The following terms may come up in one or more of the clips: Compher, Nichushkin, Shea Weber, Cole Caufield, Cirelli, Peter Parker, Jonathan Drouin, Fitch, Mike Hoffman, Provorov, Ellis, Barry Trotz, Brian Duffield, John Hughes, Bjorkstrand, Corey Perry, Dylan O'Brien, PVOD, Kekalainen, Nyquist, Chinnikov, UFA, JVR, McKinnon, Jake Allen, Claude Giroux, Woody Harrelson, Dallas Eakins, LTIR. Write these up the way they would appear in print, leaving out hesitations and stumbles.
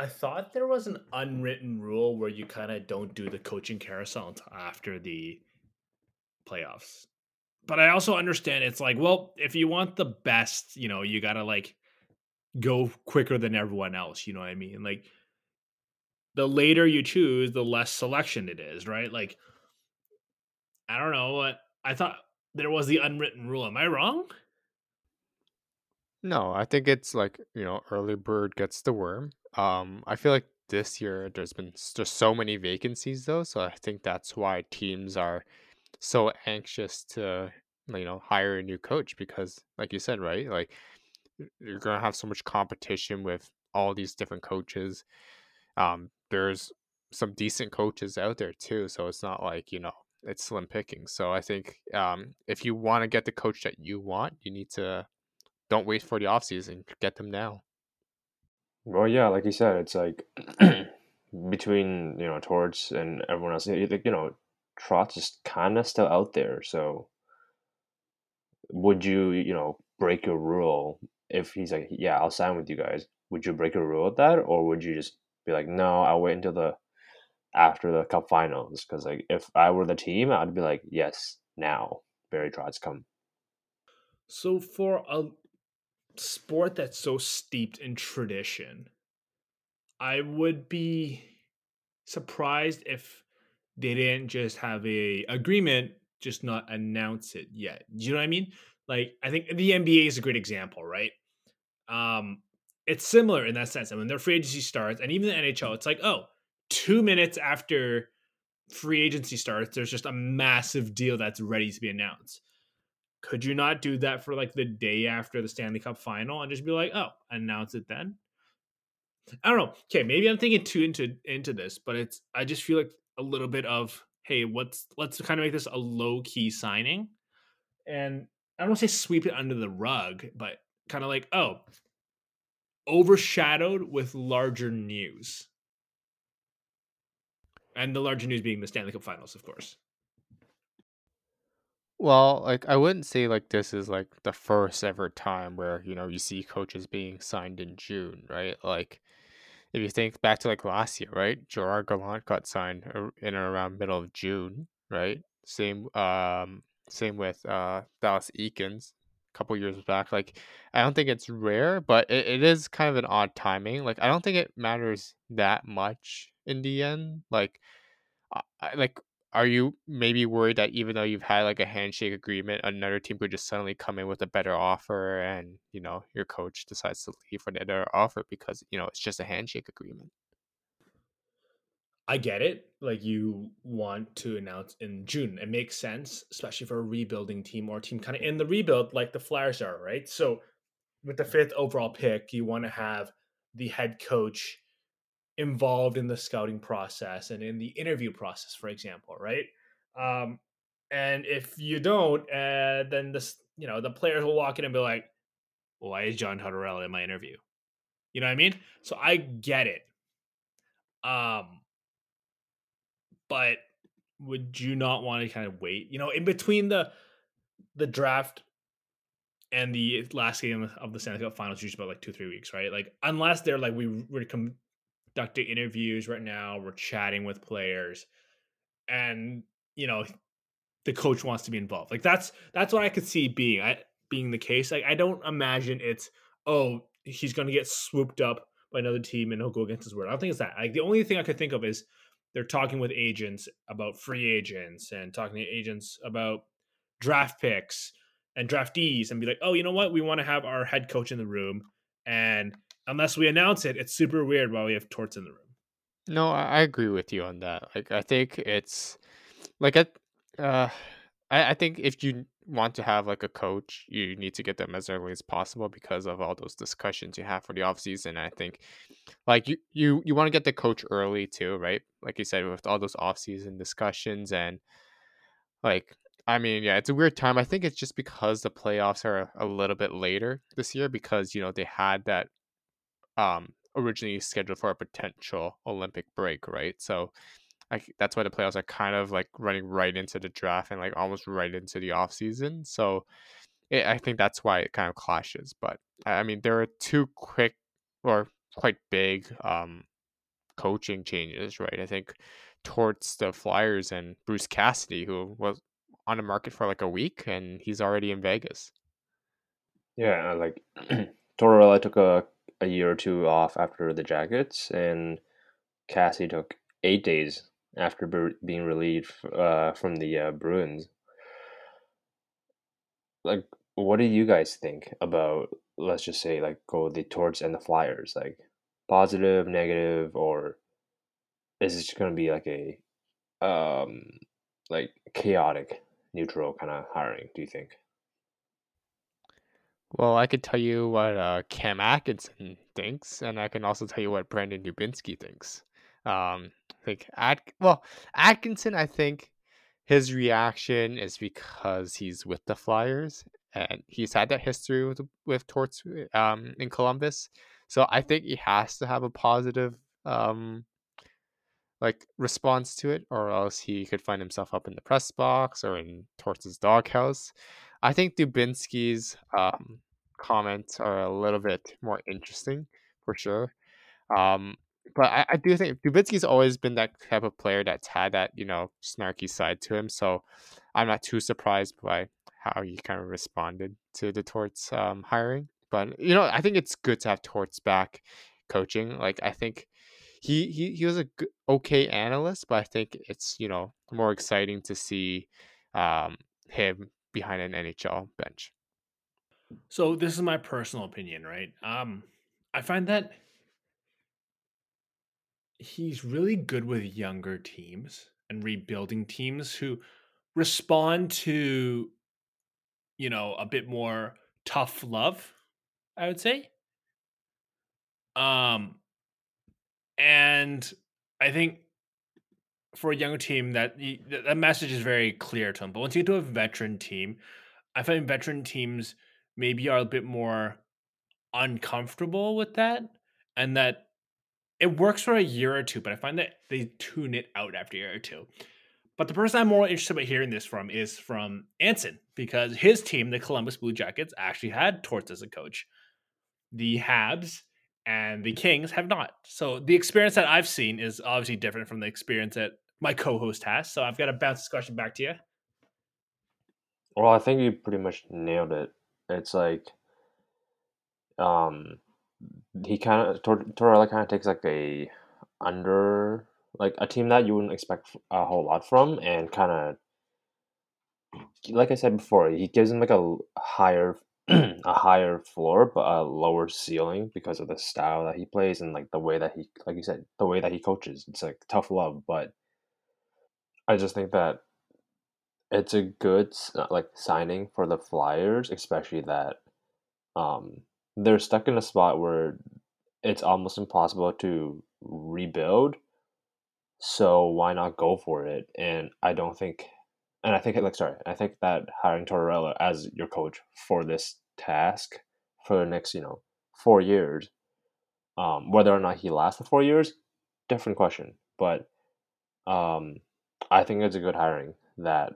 I thought there was an unwritten rule where you kind of don't do the coaching carousel until after the playoffs. But I also understand it's like, well, if you want the best, you know, you got to like go quicker than everyone else. You know what I mean? Like the later you choose, the less selection it is, right? Like, I don't know. I thought there was the unwritten rule. Am I wrong? No, I think it's like, you know, early bird gets the worm. I feel like this year there's been just so many vacancies though. So I think that's why teams are so anxious to, you know, hire a new coach because like you said, right? Like you're going to have so much competition with all these different coaches. There's some decent coaches out there too. So it's not like, you know, it's slim picking. So I think if you want to get the coach that you want, you need to don't wait for the offseason, get them now. Well, yeah, like you said, it's like between, you know, Torts and everyone else, you know, Trotz is kind of still out there. So would you, you know, break your rule if he's like, yeah, I'll sign with you guys? Would you break your rule at that? Or would you just be like, no, I'll wait until after the cup finals? Because like if I were the team, I'd be like, yes, now Barry Trotz, come. So for a sport that's so steeped in tradition, I would be surprised if they didn't just have a agreement, just not announce it yet. You know what I mean? Like, I think the NBA is a great example, right? It's similar in that sense. And when their free agency starts, and even the NHL, it's like, oh, 2 minutes after free agency starts, there's just a massive deal that's ready to be announced. Could you not do that for like the day after the Stanley Cup final and just be like, oh, announce it then? I don't know. Okay, maybe I'm thinking too into this, but I just feel like a little bit of, hey, let's kind of make this a low key signing. And I don't want to say sweep it under the rug, but kind of like, oh, overshadowed with larger news. And the larger news being the Stanley Cup finals, of course. Well, like I wouldn't say like this is like the first ever time where, you know, you see coaches being signed in June, right? Like if you think back to like last year, right? Gerard Gallant got signed in and around middle of June, right? Same with Dallas Eakins a couple years back. Like I don't think it's rare, but it is kind of an odd timing. Like I don't think it matters that much in the end. Like are you maybe worried that even though you've had like a handshake agreement, another team could just suddenly come in with a better offer and, you know, your coach decides to leave for another offer because, you know, it's just a handshake agreement? I get it. Like you want to announce in June. It makes sense, especially for a rebuilding team or a team kind of in the rebuild like the Flyers are, right? So with the 5th overall pick, you want to have the head coach involved in the scouting process and in the interview process, for example, right? And if you don't, then the players will walk in and be like, why is John Tortorella in my interview? You know what I mean? So I get it. But would you not want to kind of wait? You know, in between the draft and the last game of the Stanley Cup Finals, usually about like 2-3 weeks, right? Like unless they're like we're conducting interviews right now, we're chatting with players, and you know the coach wants to be involved. Like that's what I could see being the case. Like I don't imagine it's, oh, he's going to get swooped up by another team and he'll go against his word. I don't think it's that. Like the only thing I could think of is they're talking with agents about free agents and talking to agents about draft picks and draftees and be like, oh, you know what, we want to have our head coach in the room, and unless we announce it, it's super weird while we have Torts in the room. No, I agree with you on that. Like, I think it's like, I think if you want to have like a coach, you need to get them as early as possible because of all those discussions you have for the offseason. I think like you want to get the coach early too, right? Like you said, with all those offseason discussions and like, I mean, yeah, it's a weird time. I think it's just because the playoffs are a little bit later this year because, you know, they had that originally scheduled for a potential Olympic break, right? So that's why the playoffs are kind of like running right into the draft and like almost right into the off season. So I think that's why it kind of clashes. But I mean, there are two quick or quite big coaching changes, right? I think towards the Flyers and Bruce Cassidy, who was on the market for like a week, and he's already in Vegas. Yeah, like Tortorella took a year or two off after the Jackets, and Cassidy took 8 days after being relieved from the Bruins. Like, what do you guys think about, let's just say, like, go the Torts and the Flyers? Like, positive, negative, or is it just going to be like a like chaotic, neutral kind of hiring, do you think? Well, I could tell you what Cam Atkinson thinks, and I can also tell you what Brandon Dubinsky thinks. Atkinson, I think his reaction is because he's with the Flyers, and he's had that history with Torts in Columbus. So I think he has to have a positive response to it, or else he could find himself up in the press box or in Torts' doghouse. I think Dubinsky's comments are a little bit more interesting, for sure. But I do think Dubinsky's always been that type of player that's had that, snarky side to him. So I'm not too surprised by how he kind of responded to the Torts hiring. But, I think it's good to have Torts back coaching. Like, I think he was okay analyst, but I think it's, more exciting to see him behind an NHL bench. So this is my personal opinion, right? I find that he's really good with younger teams and rebuilding teams who respond to, a bit more tough love, I would say. And I think for a younger team, that message is very clear to him. But once you get to a veteran team, I find veteran teams maybe are a bit more uncomfortable with that, and that it works for a year or two, but I find that they tune it out after a year or two. But the person I'm more interested about hearing this from is from Anson, because his team, the Columbus Blue Jackets, actually had Torts as a coach. The Habs and the Kings have not. So the experience that I've seen is obviously different from the experience that my co-host has. So I've got to bounce this question back to you. Well, I think you pretty much nailed it. It's like, Tortorella kind of takes like a team that you wouldn't expect a whole lot from, and kind of, like I said before, he gives them like a higher floor but a lower ceiling because of the style that he plays and like the way that he, like you said, the way that he coaches. It's like tough love, but I just think that it's a good signing for the Flyers, especially that they're stuck in a spot where it's almost impossible to rebuild. So why not go for it? And I think that hiring Tortorella as your coach for this task for the next, 4 years, whether or not he lasts the 4 years, different question. But I think it's a good hiring that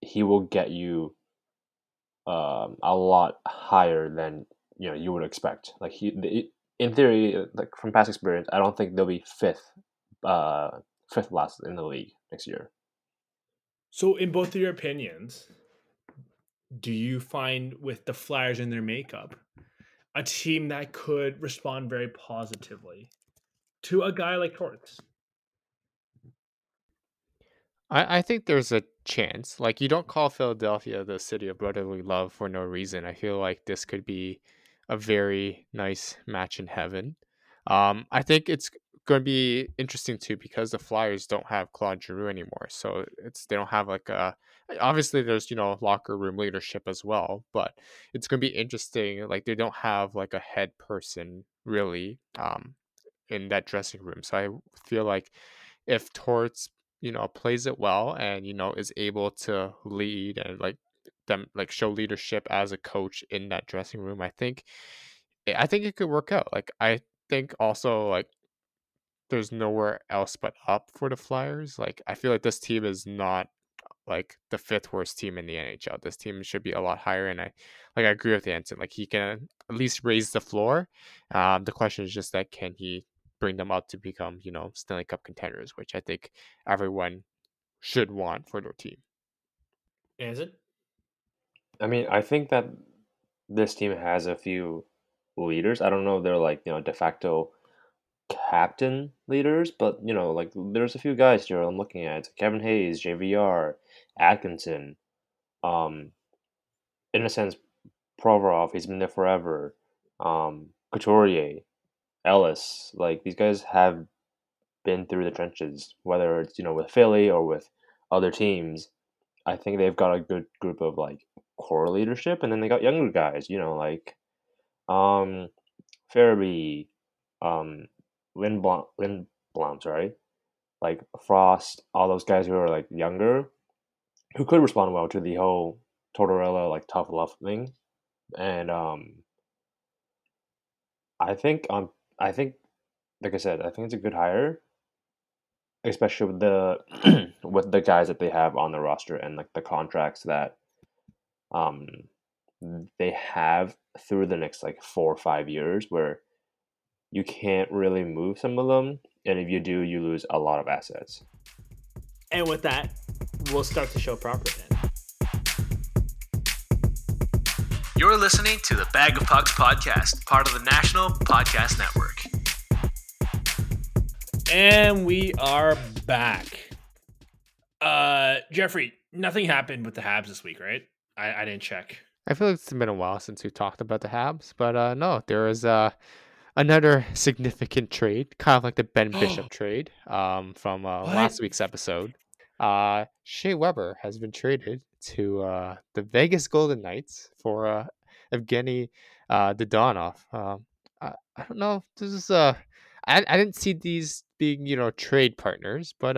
he will get you a lot higher than you would expect. Like in theory, like from past experience, I don't think they'll be fifth last in the league next year. So in both of your opinions, do you find with the Flyers in their makeup, a team that could respond very positively to a guy like Torts? I think there's a chance. Like, you don't call Philadelphia the city of brotherly love for no reason. I feel like this could be a very nice match in heaven. I think it's going to be interesting too because the Flyers don't have Claude Giroux anymore, so they don't have like a. Obviously, there's locker room leadership as well, but it's going to be interesting. Like, they don't have like a head person really in that dressing room, so I feel like if Torts plays it well and is able to lead and like them like show leadership as a coach in that dressing room, I think it could work out. Like, I think also like there's nowhere else but up for the Flyers. Like, I feel like this team is not like the fifth worst team in the NHL. This team should be a lot higher, and I agree with Anson. Like, he can at least raise the floor. The question is just that, can he bring them up to become, you know, Stanley Cup contenders, which I think everyone should want for their team. Is it? I mean, I think that this team has a few leaders. I don't know if they're like, you know, de facto captain leaders, but, you know, like, there's a few guys here I'm looking at. It's Kevin Hayes, JVR, Atkinson, in a sense, Provorov, he's been there forever, Couturier, Ellis. Like, these guys have been through the trenches, whether it's, you know, with Philly or with other teams. I think they've got a good group of, like, core leadership, and then they got younger guys, you know, like Faraby, Lindblom, sorry, like Frost, all those guys who are, like, younger, who could respond well to the whole Tortorella, like, tough love thing. And I think it's a good hire, especially with the with the guys that they have on the roster and, like, the contracts that they have through the next, like, 4 or 5 years, where you can't really move some of them, and if you do, you lose a lot of assets. And with that, we'll start the show proper then. You're listening to the Bag of Pucks podcast, part of the National Podcast Network. And we are back. Jeffrey, nothing happened with the Habs this week, right? I didn't check. I feel like it's been a while since we talked about the Habs, but no, there is another significant trade, kind of like the Ben Bishop trade from last week's episode. Shea Weber has been traded to the Vegas Golden Knights for Evgeny Dadonov. I don't know. This is I didn't see these being, you know, trade partners, but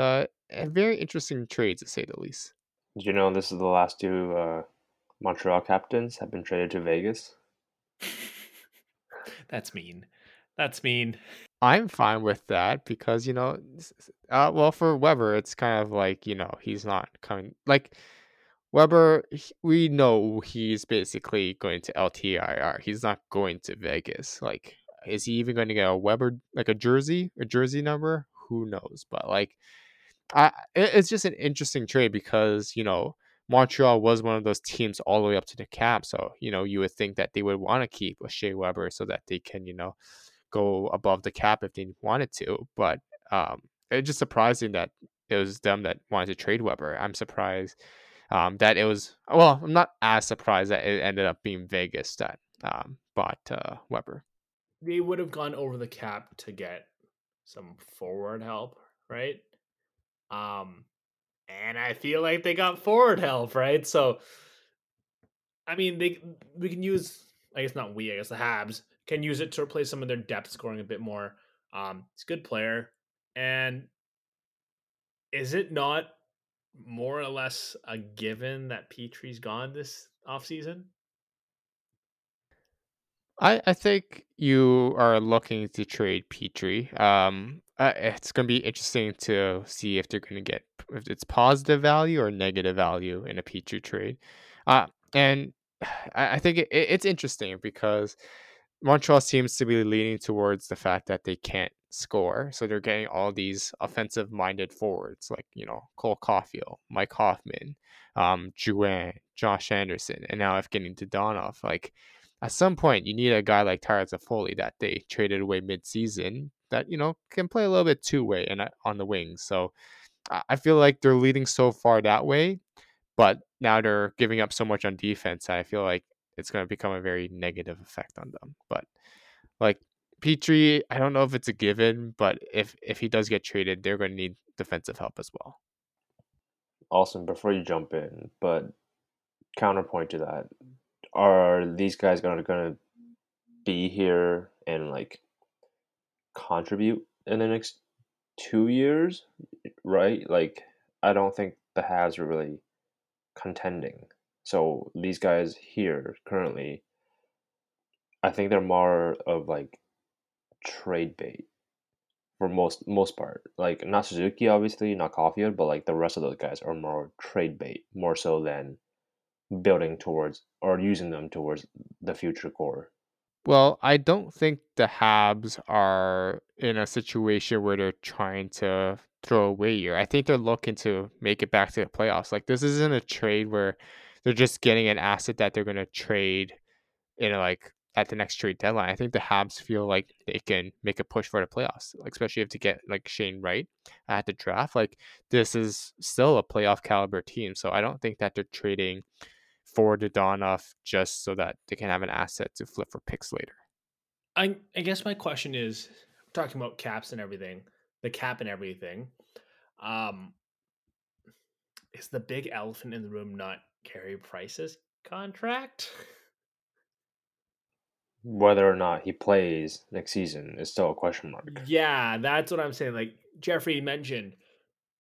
very interesting trades, to say the least. Did you know this is the last two Montreal captains have been traded to Vegas? That's mean. I'm fine with that because, you know, well, for Weber, it's kind of like, you know, he's not coming. Like, Weber, we know he's basically going to LTIR. He's not going to Vegas. Like, is he even going to get a Weber, like a jersey number? Who knows? But, like, it's just an interesting trade because, you know, Montreal was one of those teams all the way up to the cap. So, you know, you would think that they would want to keep a Shea Weber so that they can, you know, go above the cap if they wanted to. But it's just surprising that it was them that wanted to trade Weber. I'm surprised that it was, well, I'm not as surprised that it ended up being Vegas that bought Weber. They would have gone over the cap to get some forward help, right? And I feel like they got forward help, right? So, I mean, we can use, I guess not we, I guess the Habs can use it to replace some of their depth scoring a bit more. It's a good player. And is it not more or less a given that Petrie's gone this offseason? I think you are looking to trade Petrie. It's going to be interesting to see if they're going to get, if it's positive value or negative value in a Petrie trade. And I think it's interesting because Montreal seems to be leaning towards the fact that they can't score. So they're getting all these offensive minded forwards like, you know, Cole Caufield, Mike Hoffman, Drouin, Josh Anderson, and now Evgeny Dadonov. Like, at some point, you need a guy like Tyler Toffoli that they traded away midseason that, you know, can play a little bit two-way and on the wing. So I feel like they're leading so far that way, but now they're giving up so much on defense. I feel like it's going to become a very negative effect on them. But, like, Petrie, I don't know if it's a given, but if he does get traded, they're going to need defensive help as well. Awesome. Before you jump in, but counterpoint to that, are these guys going to be here and, like, contribute in the next 2 years, right? Like, I don't think the Habs are really contending. So these guys here currently, I think they're more of, like, trade bait. for most part. Like, not Suzuki, obviously, not Caufield, but like the rest of those guys are more trade bait, more so than building towards or using them towards the future core. Well, I don't think the Habs are in a situation where they're trying to throw away a year. I think they're looking to make it back to the playoffs. Like, this isn't a trade where they're just getting an asset that they're going to trade in, like, at the next trade deadline. I think the Habs feel like they can make a push for the playoffs, like, especially if they get, like, Shane Wright at the draft. Like, this is still a playoff caliber team. So I don't think that they're trading for Dadonov just so that they can have an asset to flip for picks later. I guess my question is, we're talking about caps and everything, the cap and everything. Is the big elephant in the room not Carey Price's contract? Whether or not he plays next season is still a question mark. Yeah, that's what I'm saying. Like Jeffrey mentioned,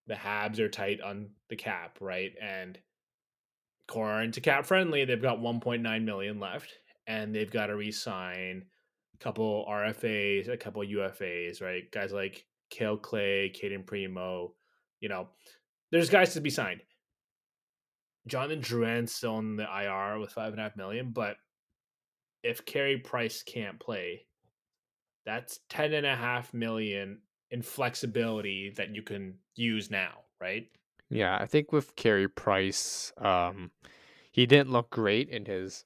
the Habs are tight on the cap, right? And Core to cap friendly, they've got 1.9 million left, and they've got to re-sign a couple RFAs, a couple UFAs, right? Guys like Cale Clay, Kaden Primo, you know, there's guys to be signed. Jonathan Drouin still on the IR with 5.5 million, but if Carey Price can't play, that's 10.5 million in flexibility that you can use now, right? Yeah, I think with Carey Price, he didn't look great in his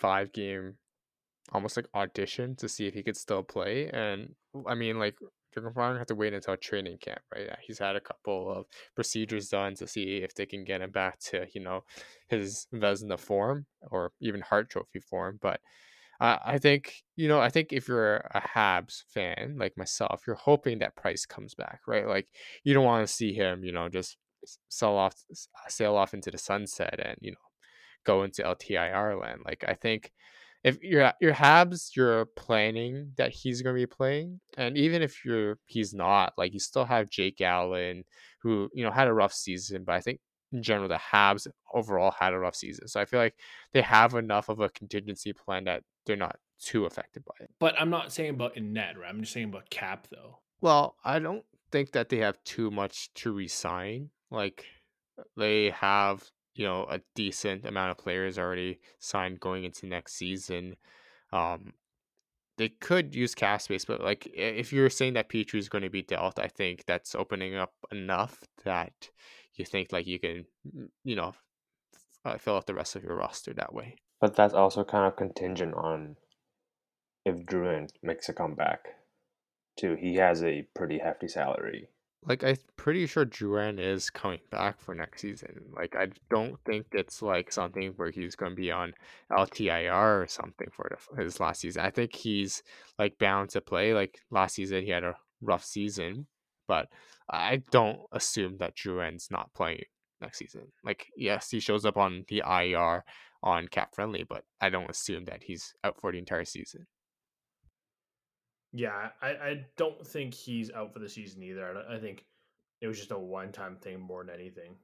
5-game, almost like audition to see if he could still play. And I mean, like, you're probably gonna have to wait until training camp, right? He's had a couple of procedures done to see if they can get him back to, you know, his Vezina form or even Hart Trophy form. But I think, you know, I think if you're a Habs fan like myself, you're hoping that Price comes back, right? Like, you don't want to see him, you know, just sail off into the sunset and, you know, go into LTIR land. Like, I think if your Habs, you're planning that he's going to be playing, and even if he's not, like, you still have Jake Allen, who, you know, had a rough season, but I think in general the Habs overall had a rough season, so I feel like they have enough of a contingency plan that they're not too affected by it. But I'm not saying about in net, right? I'm just saying about cap, though. Well, I don't think that they have too much to re-sign. Like, they have, you know, a decent amount of players already signed going into next season. They could use cap space, but like, if you're saying that Petrie is going to be dealt, I think that's opening up enough that you think, like, you can, you know, fill out the rest of your roster that way. But that's also kind of contingent on if Drouin makes a comeback too. He has a pretty hefty salary. Like, I'm pretty sure Drouin is coming back for next season. Like, I don't think it's, like, something where he's going to be on LTIR or something for his last season. I think he's, like, bound to play. Like, last season he had a rough season, but I don't assume that Drouin's not playing next season. Like, yes, he shows up on the IR on Cap Friendly, but I don't assume that he's out for the entire season. Yeah, I don't think he's out for the season either. I think it was just a one-time thing more than anything.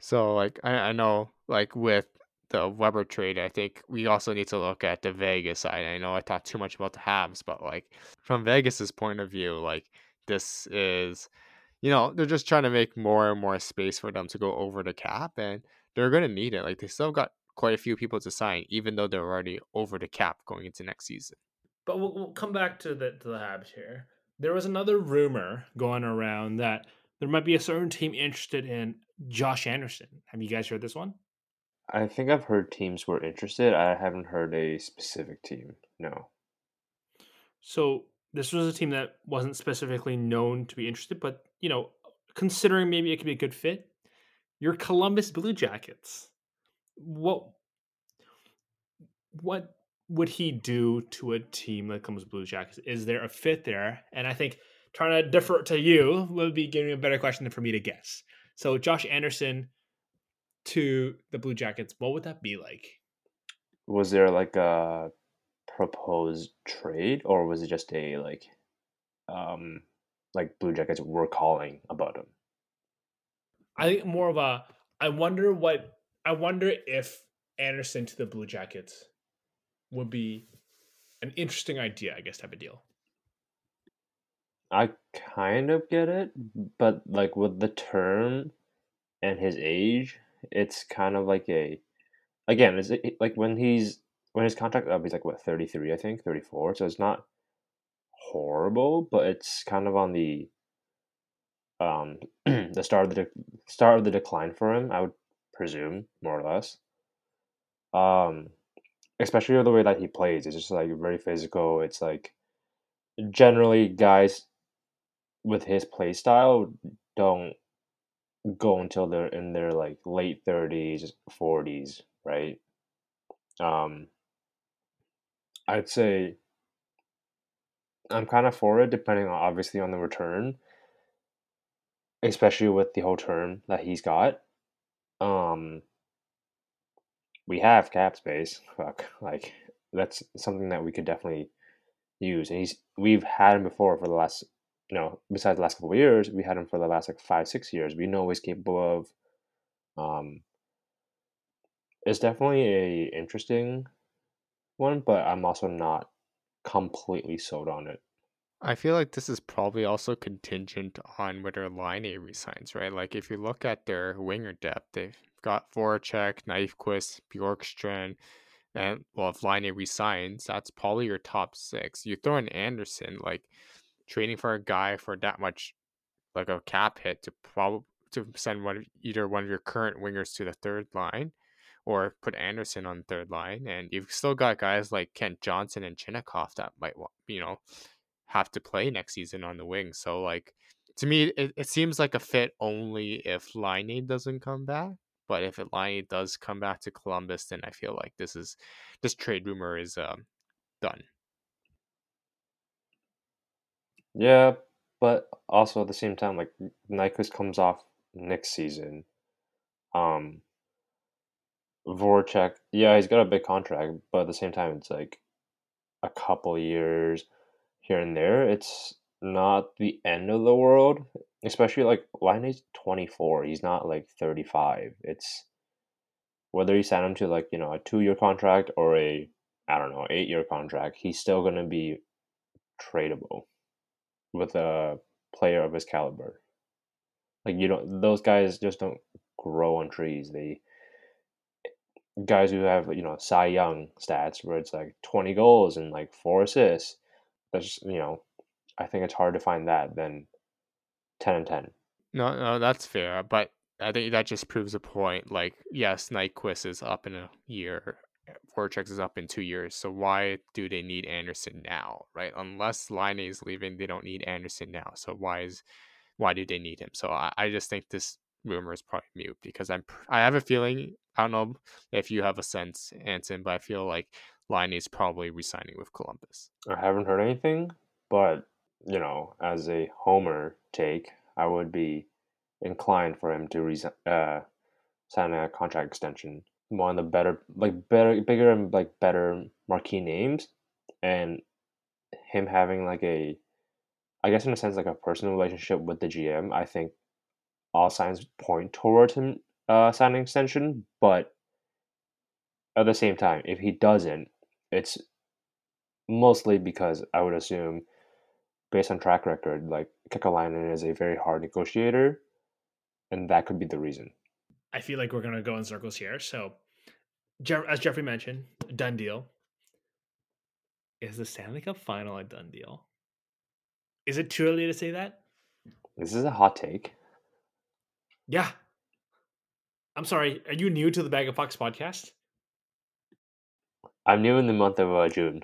So, like, I know, like, with the Weber trade, I think we also need to look at the Vegas side. I know I talked too much about the Habs, but, like, from Vegas's point of view, like, this is, you know, they're just trying to make more and more space for them to go over the cap, and they're going to need it. Like, they still got quite a few people to sign, even though they're already over the cap going into next season. But we'll come back to the Habs here. There was another rumor going around that there might be a certain team interested in Josh Anderson. Have you guys heard this one? I think I've heard teams were interested. I haven't heard a specific team, no. So this was a team that wasn't specifically known to be interested, but, you know, considering maybe it could be a good fit, your Columbus Blue Jackets. What would he do to a team that comes Blue Jackets? Is there a fit there? And I think trying to defer to you would be giving me a better question than for me to guess. So Josh Anderson to the Blue Jackets, what would that be like? Was there like a proposed trade, or was it just a like Blue Jackets were calling about him? I think more of a, I wonder if Anderson to the Blue Jackets would be an interesting idea, I guess, type of deal. I kind of get it, but like with the term and his age, it's kind of like a, again, is it like when his contract up, he's like what, 33, I think 34. So it's not horrible, but it's kind of on the the start of the decline for him, I would presume, more or less. Especially the way that he plays, it's just like very physical. It's like generally guys with his play style don't go until they're in their like late 30s, 40s, right? I'd say I'm kind of for it, depending on obviously on the return, especially with the whole term that he's got. We have cap space. Fuck, like that's something that we could definitely use. And we've had him before for the last, you know, besides the last couple of years, we had him for the last like 5-6 years. We know he's capable of. It's definitely a interesting one, but I'm also not completely sold on it. I feel like this is probably also contingent on whether Laine resigns, right? Like if you look at their winger depth, they've got Voracek, Nyquist, Bjorkstrand, and well, if Laine resigns, that's probably your top six. You throw in Anderson, like trading for a guy for that much, like a cap hit to send either one of your current wingers to the third line, or put Anderson on third line, and you've still got guys like Kent Johnson and Chinnikov that might, you know, have to play next season on the wing. So like to me, it seems like a fit only if Laine doesn't come back. But if Laine does come back to Columbus, then I feel like this trade rumor is done. Yeah, but also at the same time, like Nyquist comes off next season. Voracek, yeah, he's got a big contract, but at the same time, it's like a couple years here and there. It's not the end of the world, especially like Laine's 24. He's not like 35. It's whether you sign him to like, you know, a 2-year contract or a, I don't know, 8-year contract, he's still going to be tradable with a player of his caliber. Like, you don't, those guys just don't grow on trees. They, guys who have, you know, Cy Young stats where it's like 20 goals and like 4 assists, that's, you know, I think it's hard to find that than 10 and 10. No, that's fair, but I think that just proves a point. Like, yes, Nyquist is up in a year, Voracek is up in 2 years, so why do they need Anderson now, right? Unless Laine is leaving, they don't need Anderson now, so why do they need him? So I just think this rumor is probably mute, because I have a feeling, I don't know if you have a sense, Anson, but I feel like Laine is probably resigning with Columbus. I haven't heard anything, but you know, as a homer take, I would be inclined for him to sign a contract extension. One of the bigger and like better marquee names, and him having like a, I guess in a sense like a personal relationship with the GM. I think all signs point towards him signing an extension, but at the same time, if he doesn't, it's mostly because I would assume, based on track record, like Kekalainen is a very hard negotiator, and that could be the reason. I feel like we're going to go in circles here. So, as Jeffrey mentioned, done deal. Is the Stanley Cup final a done deal? Is it too early to say that? This is a hot take. Yeah. I'm sorry, are you new to the Bag of Pucks podcast? I'm new in the month of June.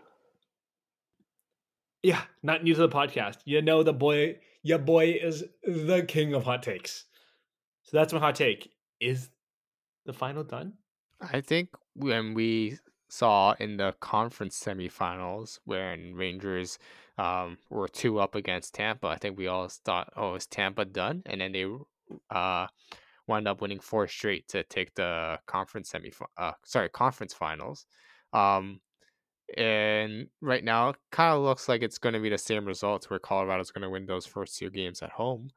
Yeah, not new to the podcast. You know, your boy is the king of hot takes. So that's my hot take. Is the final done? I think when we saw in the conference semifinals when Rangers were 2 up against Tampa, I think we all thought, oh, is Tampa done? And then they wound up winning 4 straight to take the conference finals. And right now it kind of looks like it's going to be the same results where Colorado's going to win those first 2 games at home.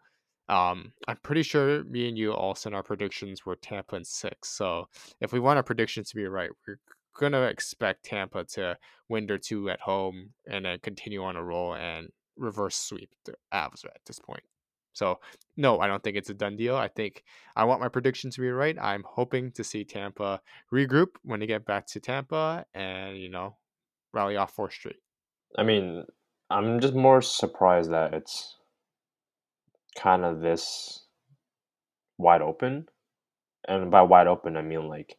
I'm pretty sure me and you all sent our predictions were Tampa in 6. So if we want our predictions to be right, we're going to expect Tampa to win their 2 at home and then continue on a roll and reverse sweep the Avs at this point. So no, I don't think it's a done deal. I think I want my predictions to be right. I'm hoping to see Tampa regroup when they get back to Tampa and, you know, rally off 4th Street. I mean, I'm just more surprised that it's kind of this wide open. And by wide open, I mean, like,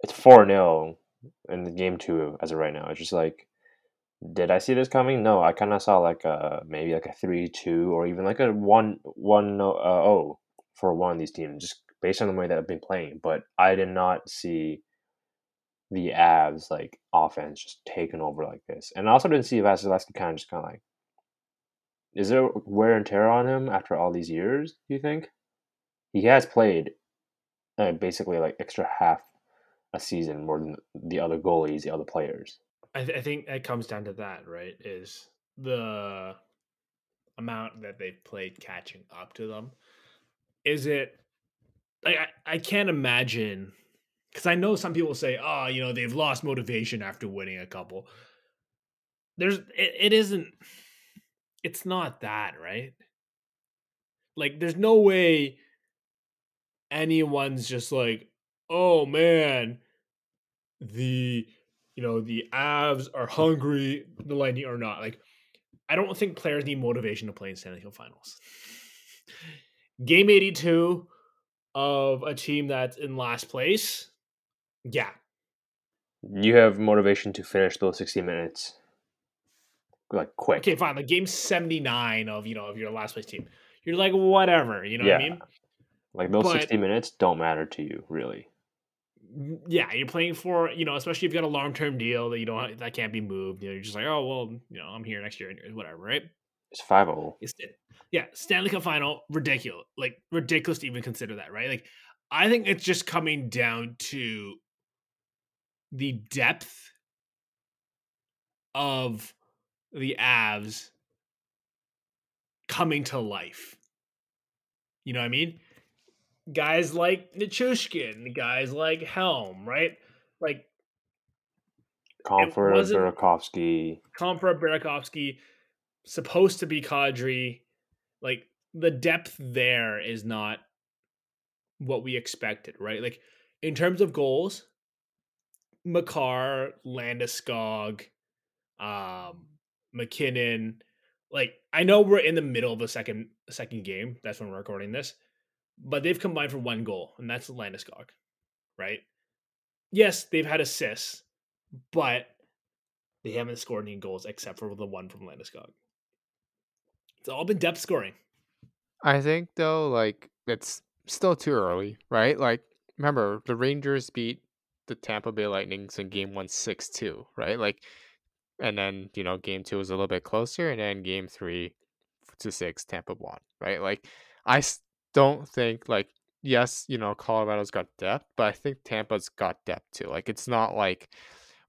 it's 4-0 in game 2 as of right now. It's just like, did I see this coming? No, I kind of saw like a, maybe like a 3-2 or even like a 1-0 for one of these teams, just based on the way that I've been playing. But I did not see the Avs like offense just taken over like this. And I also didn't see Vasilevsky kind of just kind of like, is there wear and tear on him after all these years, do you think? He has played basically like extra half a season more than the other goalies, the other players. I think it comes down to that, right? Is the amount that they've played catching up to them. Is it like I can't imagine, because I know some people say, oh, you know, they've lost motivation after winning a couple. It's not that, right? Like, there's no way anyone's just like, oh man, the Avs are hungry, the Lightning are not. Like, I don't think players need motivation to play in Stanley Cup Finals. Game 82 of a team that's in last place. Yeah. You have motivation to finish those 60 minutes. Like, quick. Okay, fine. Like, game 79 of your last place team. You're like, whatever. You know what I mean? Like, those 60 minutes don't matter to you, really. Yeah, you're playing for, you know, especially if you've got a long-term deal that you don't, that can't be moved. You know, you're just like, oh, well, you know, I'm here next year and whatever, right? It's 5-0. Yeah, Stanley Cup Final, ridiculous. Like, ridiculous to even consider that, right? Like, I think it's just coming down to the depth of the Avs coming to life. You know what I mean? Guys like Nichushkin, guys like Helm, right? Like Compher, Burakovsky. Compher, Burakovsky, supposed to be Kadri. Like, the depth there is not what we expected, right? Like, in terms of goals, Makar, Landeskog, McKinnon. Like, I know we're in the middle of the second game. That's when we're recording this. But they've combined for one goal, and that's Landeskog, right? Yes, they've had assists, but they haven't scored any goals except for the one from Landeskog. It's all been depth scoring. I think, though, like, it's still too early, right? Like, remember, the Rangers beat the Tampa Bay Lightning in Game 1, 6-2, right? Like, and then, you know, Game 2 was a little bit closer, and then Game 3 to 6, Tampa won, right? Like, I don't think, like, yes, you know, Colorado's got depth, but I think Tampa's got depth too. Like, it's not like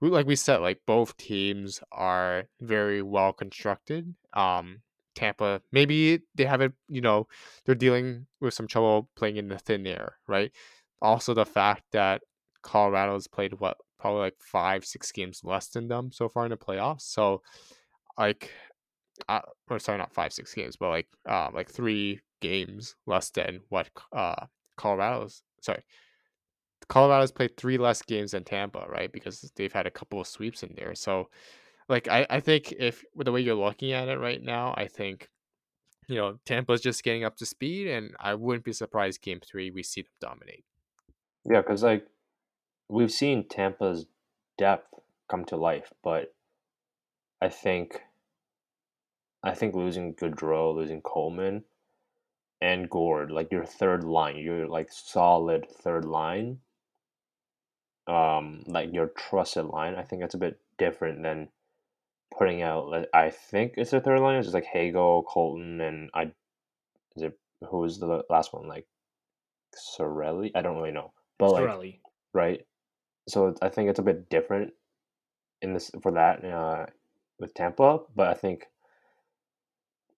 we said, like, both teams are very well constructed. Tampa, maybe they haven't, you know, they're dealing with some trouble playing in the thin air, right? Also, the fact that Colorado's played probably like 5-6 games less than them so far in the playoffs. So, like, or sorry, not 5-6 games, but like 3 games less than what Colorado's played 3 less games than Tampa, right? Because they've had a couple of sweeps in there. So, like, I think if with the way you're looking at it right now, I think, you know, Tampa's just getting up to speed, and I wouldn't be surprised game 3 we see them dominate. Yeah, because, like, we've seen Tampa's depth come to life, but I think losing Gaudreau, losing Coleman and Gord, like your third line, your like solid third line, like your trusted line, I think that's a bit different than putting out, like, I think it's their third line. It's just like Hagel, Colton, and who was the last one? Like Cirelli? I don't really know. But Cirelli. Like, right? So I think it's a bit different in this for that with Tampa, but I think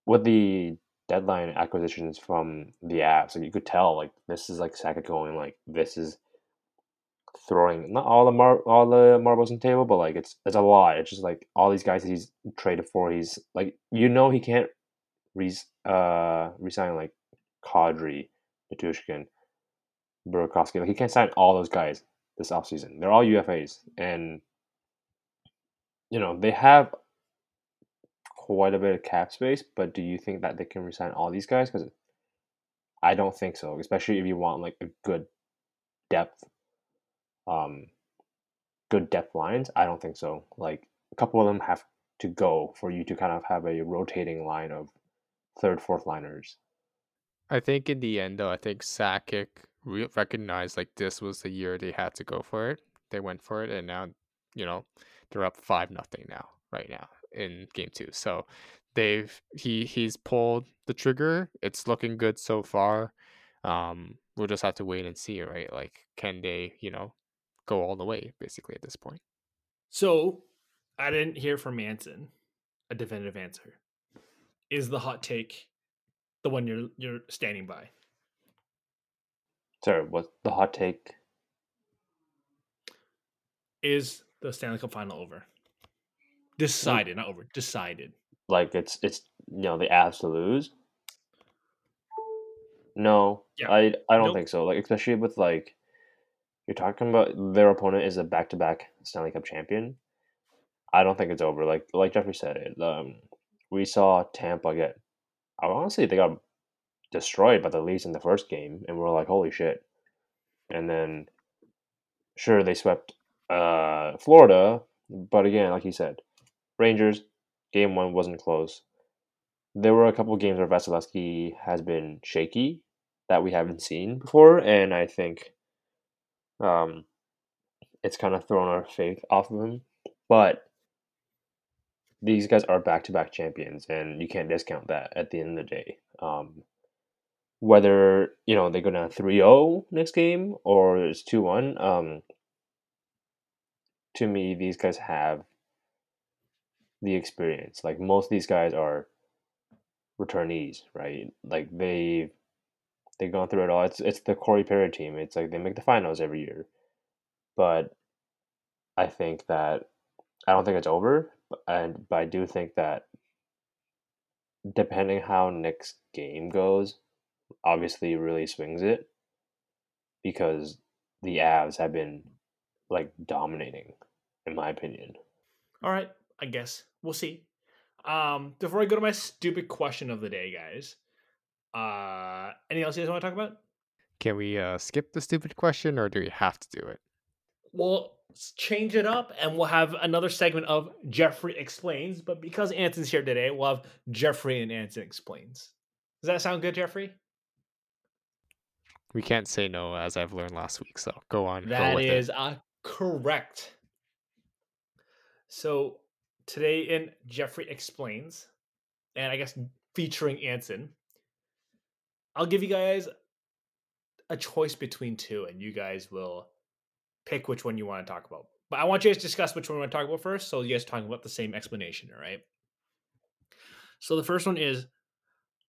with the deadline acquisitions from the Avs, like, you could tell, like, this is like Sakic going, like, this is throwing not all the marbles on the table, but like it's a lot. It's just like all these guys he's traded for. He's like, you know, he can't resign like Kadri, Nichushkin, Burakovsky. Like he can't sign all those guys this offseason. They're all UFAs, and you know they have quite a bit of cap space. But do you think that they can resign all these guys? Because I don't think so, especially if you want like a good depth lines. I don't think so. Like a couple of them have to go for you to kind of have a rotating line of third, fourth liners. I think in the end, though, I think Sakic recognized like this was the year they had to go for it. They went for it, and now you know they're up 5-0 right now in game two. So he's pulled the trigger. It's looking good so far. We'll just have to wait and see, right? Like, can they, you know, go all the way basically at this point? So I didn't hear from Manson a definitive answer. Is the hot take the one you're standing by? Sorry, what's the hot take? Is the Stanley Cup final over? Decided, not over. Decided. Like it's you know, the Avs to lose. No, yeah. I don't think so. Like especially with like you're talking about their opponent is a back-to-back Stanley Cup champion. I don't think it's over. Like Jeffrey said, we saw Tampa get. Honestly, they got destroyed by the Leafs in the first game, and we're like, holy shit. And then, sure, they swept Florida, but again, like you said, Rangers game one wasn't close. There were a couple games where Vasilevsky has been shaky that we haven't seen before, and I think it's kind of thrown our faith off of him. But these guys are back-to-back champions, and you can't discount that at the end of the day. Whether you know they go down 3-0 next game or it's 2-1, to me, these guys have the experience. Like most of these guys are returnees, right? Like they've gone through it all. It's the Corey Perry team. It's like they make the finals every year. But I think that I don't think it's over, but I do think that depending how next game goes, obviously really swings it, because the Avs have been like dominating, in my opinion. All right, I guess we'll see. Before I go to my stupid question of the day, guys, anything else you guys want to talk about? Can we skip the stupid question, or do we have to do it? Well, change it up, and we'll have another segment of Jeffrey Explains. But because Anson's here today, we'll have Jeffrey and Anson Explains. Does that sound good, Jeffrey? We can't say no, as I've learned last week. So go on. That is correct. So today in Jeffrey Explains, and I guess featuring Anson, I'll give you guys a choice between two, and you guys will pick which one you want to talk about. But I want you guys to discuss which one we want to talk about first, so you guys are talking about the same explanation, all right? So the first one is,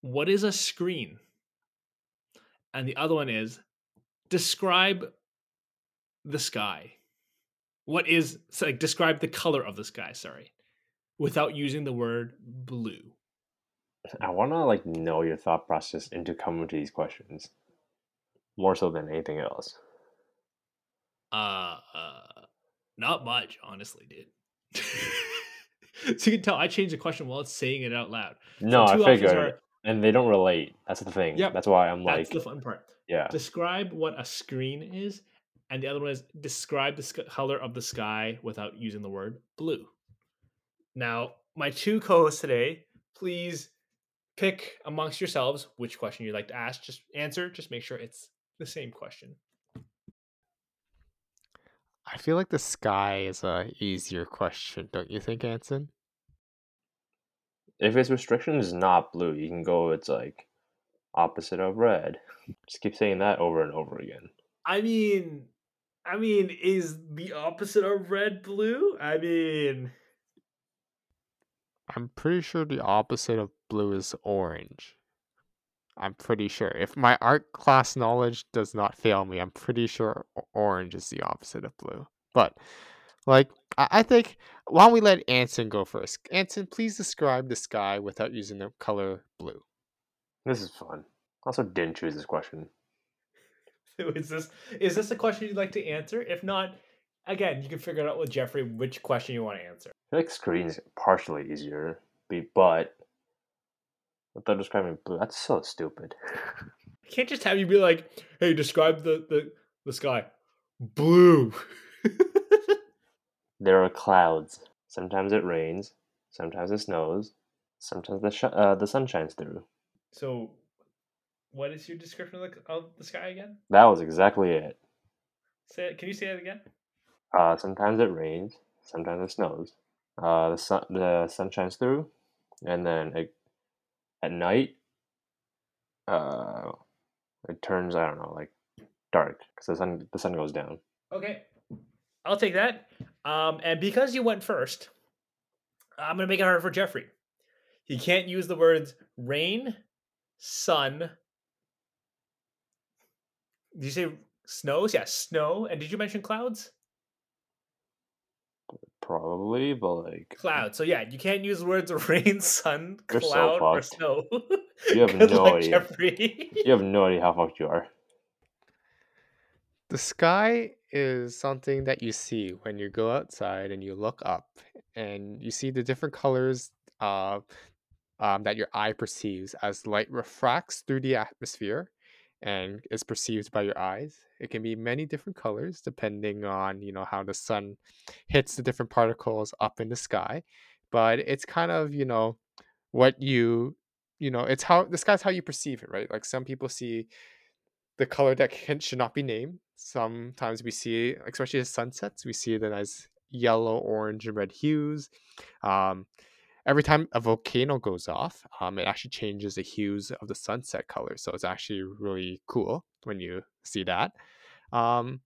what is a screen? And the other one is, describe the sky. What is, like, describe the color of the sky, sorry, without using the word blue. I want to, like, know your thought process into coming to these questions, more so than anything else. Not much, honestly, dude. So you can tell I changed the question while it's saying it out loud. No, so I figured, and they don't relate. That's the thing. Yep. That's why I'm like... That's the fun part. Yeah. Describe what a screen is, and the other one is describe the color of the sky without using the word blue. Now, my two co-hosts today, please pick amongst yourselves which question you'd like to ask. Just answer. Just make sure it's the same question. I feel like the sky is an easier question, don't you think, Anson? If its restriction is not blue, you can go, it's like opposite of red. Just keep saying that over and over again. I mean, is the opposite of red blue? I mean, I'm pretty sure the opposite of blue is orange. I'm pretty sure. If my art class knowledge does not fail me, I'm pretty sure orange is the opposite of blue. But, like, I think, why don't we let Anson go first? Anson, please describe the sky without using the color blue. This is fun. Also, didn't choose this question. Is this a question you'd like to answer? If not, again, you can figure it out with Jeffrey which question you want to answer. I feel like screen's partially easier, but... without describing blue, that's so stupid. I can't just have you be like, hey, describe the sky. Blue. There are clouds. Sometimes it rains. Sometimes it snows. Sometimes the sun shines through. So, what is your description of the sky again? That was exactly it. Can you say it again? Sometimes it rains. Sometimes it snows. The sun shines through. And then at night, it turns, I don't know, like dark because the sun goes down. Okay, I'll take that. And because you went first, I'm gonna make it hard for Jeffrey. He can't use the words rain, sun. Did you say snows? Yeah, snow. And did you mention clouds? Probably, but like cloud. So yeah, you can't use words of rain, sun, cloud, so or snow. You have no idea. Jeffrey. You have no idea how fucked you are. The sky is something that you see when you go outside and you look up, and you see the different colors that your eye perceives as light refracts through the atmosphere, and is perceived by your eyes. It can be many different colors depending on, you know, how the sun hits the different particles up in the sky. But it's kind of, you know, what you know, it's how the sky's how you perceive it, right? Like some people see the color that should not be named. Sometimes we see, especially as sunsets, we see the nice yellow, orange, and red hues. Every time a volcano goes off, it actually changes the hues of the sunset color. So it's actually really cool when you see that. And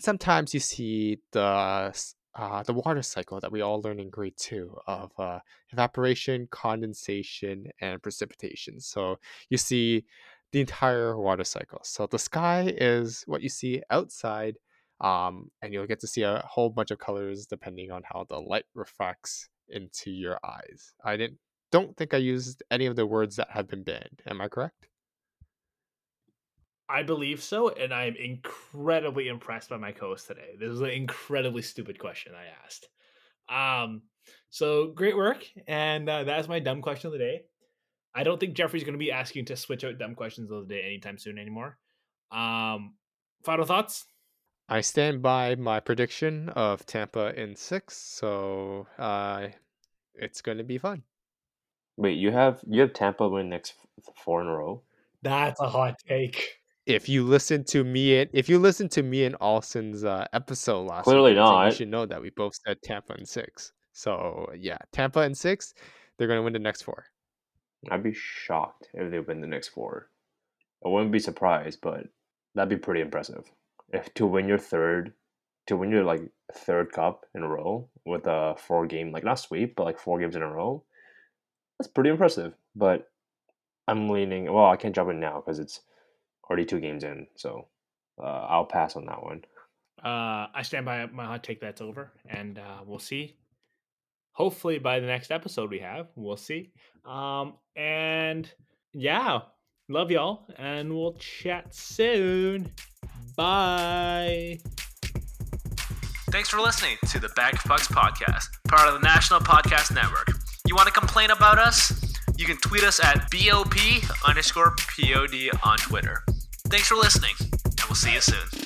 sometimes you see the water cycle that we all learn in grade 2 of evaporation, condensation, and precipitation. So you see the entire water cycle. So the sky is what you see outside, and you'll get to see a whole bunch of colors depending on how the light refracts into your eyes. I don't think I used any of the words that have been banned. Am I correct? I believe so, and I'm incredibly impressed by my co-host today. This is an incredibly stupid question I asked. So great work, and that is my dumb question of the day. I don't think Jeffrey's going to be asking to switch out dumb questions of the day anytime soon anymore. Final thoughts? I stand by my prediction of Tampa in 6, so it's going to be fun. Wait, you have Tampa win next 4 in a row? That's a hot take. If you listen to me and Alson's episode last week, clearly not. You should know that we both said Tampa in 6. So yeah, Tampa in 6, they're going to win the next 4. I'd be shocked if they win the next 4. I wouldn't be surprised, but that'd be pretty impressive. To win your third cup in a row with a 4-game, like not sweep, but like 4 games in a row, that's pretty impressive. But I'm leaning, well, I can't drop it now because it's already 2 games in, so I'll pass on that one. I stand by my hot take that's over, and we'll see. Hopefully by the next episode we have, we'll see. And yeah, love y'all, and we'll chat soon. Bye. Thanks for listening to the Bag of Pucks podcast, part of the National Podcast Network. You want to complain about us? You can tweet us at BOP_POD on Twitter. Thanks for listening, and we'll see you soon.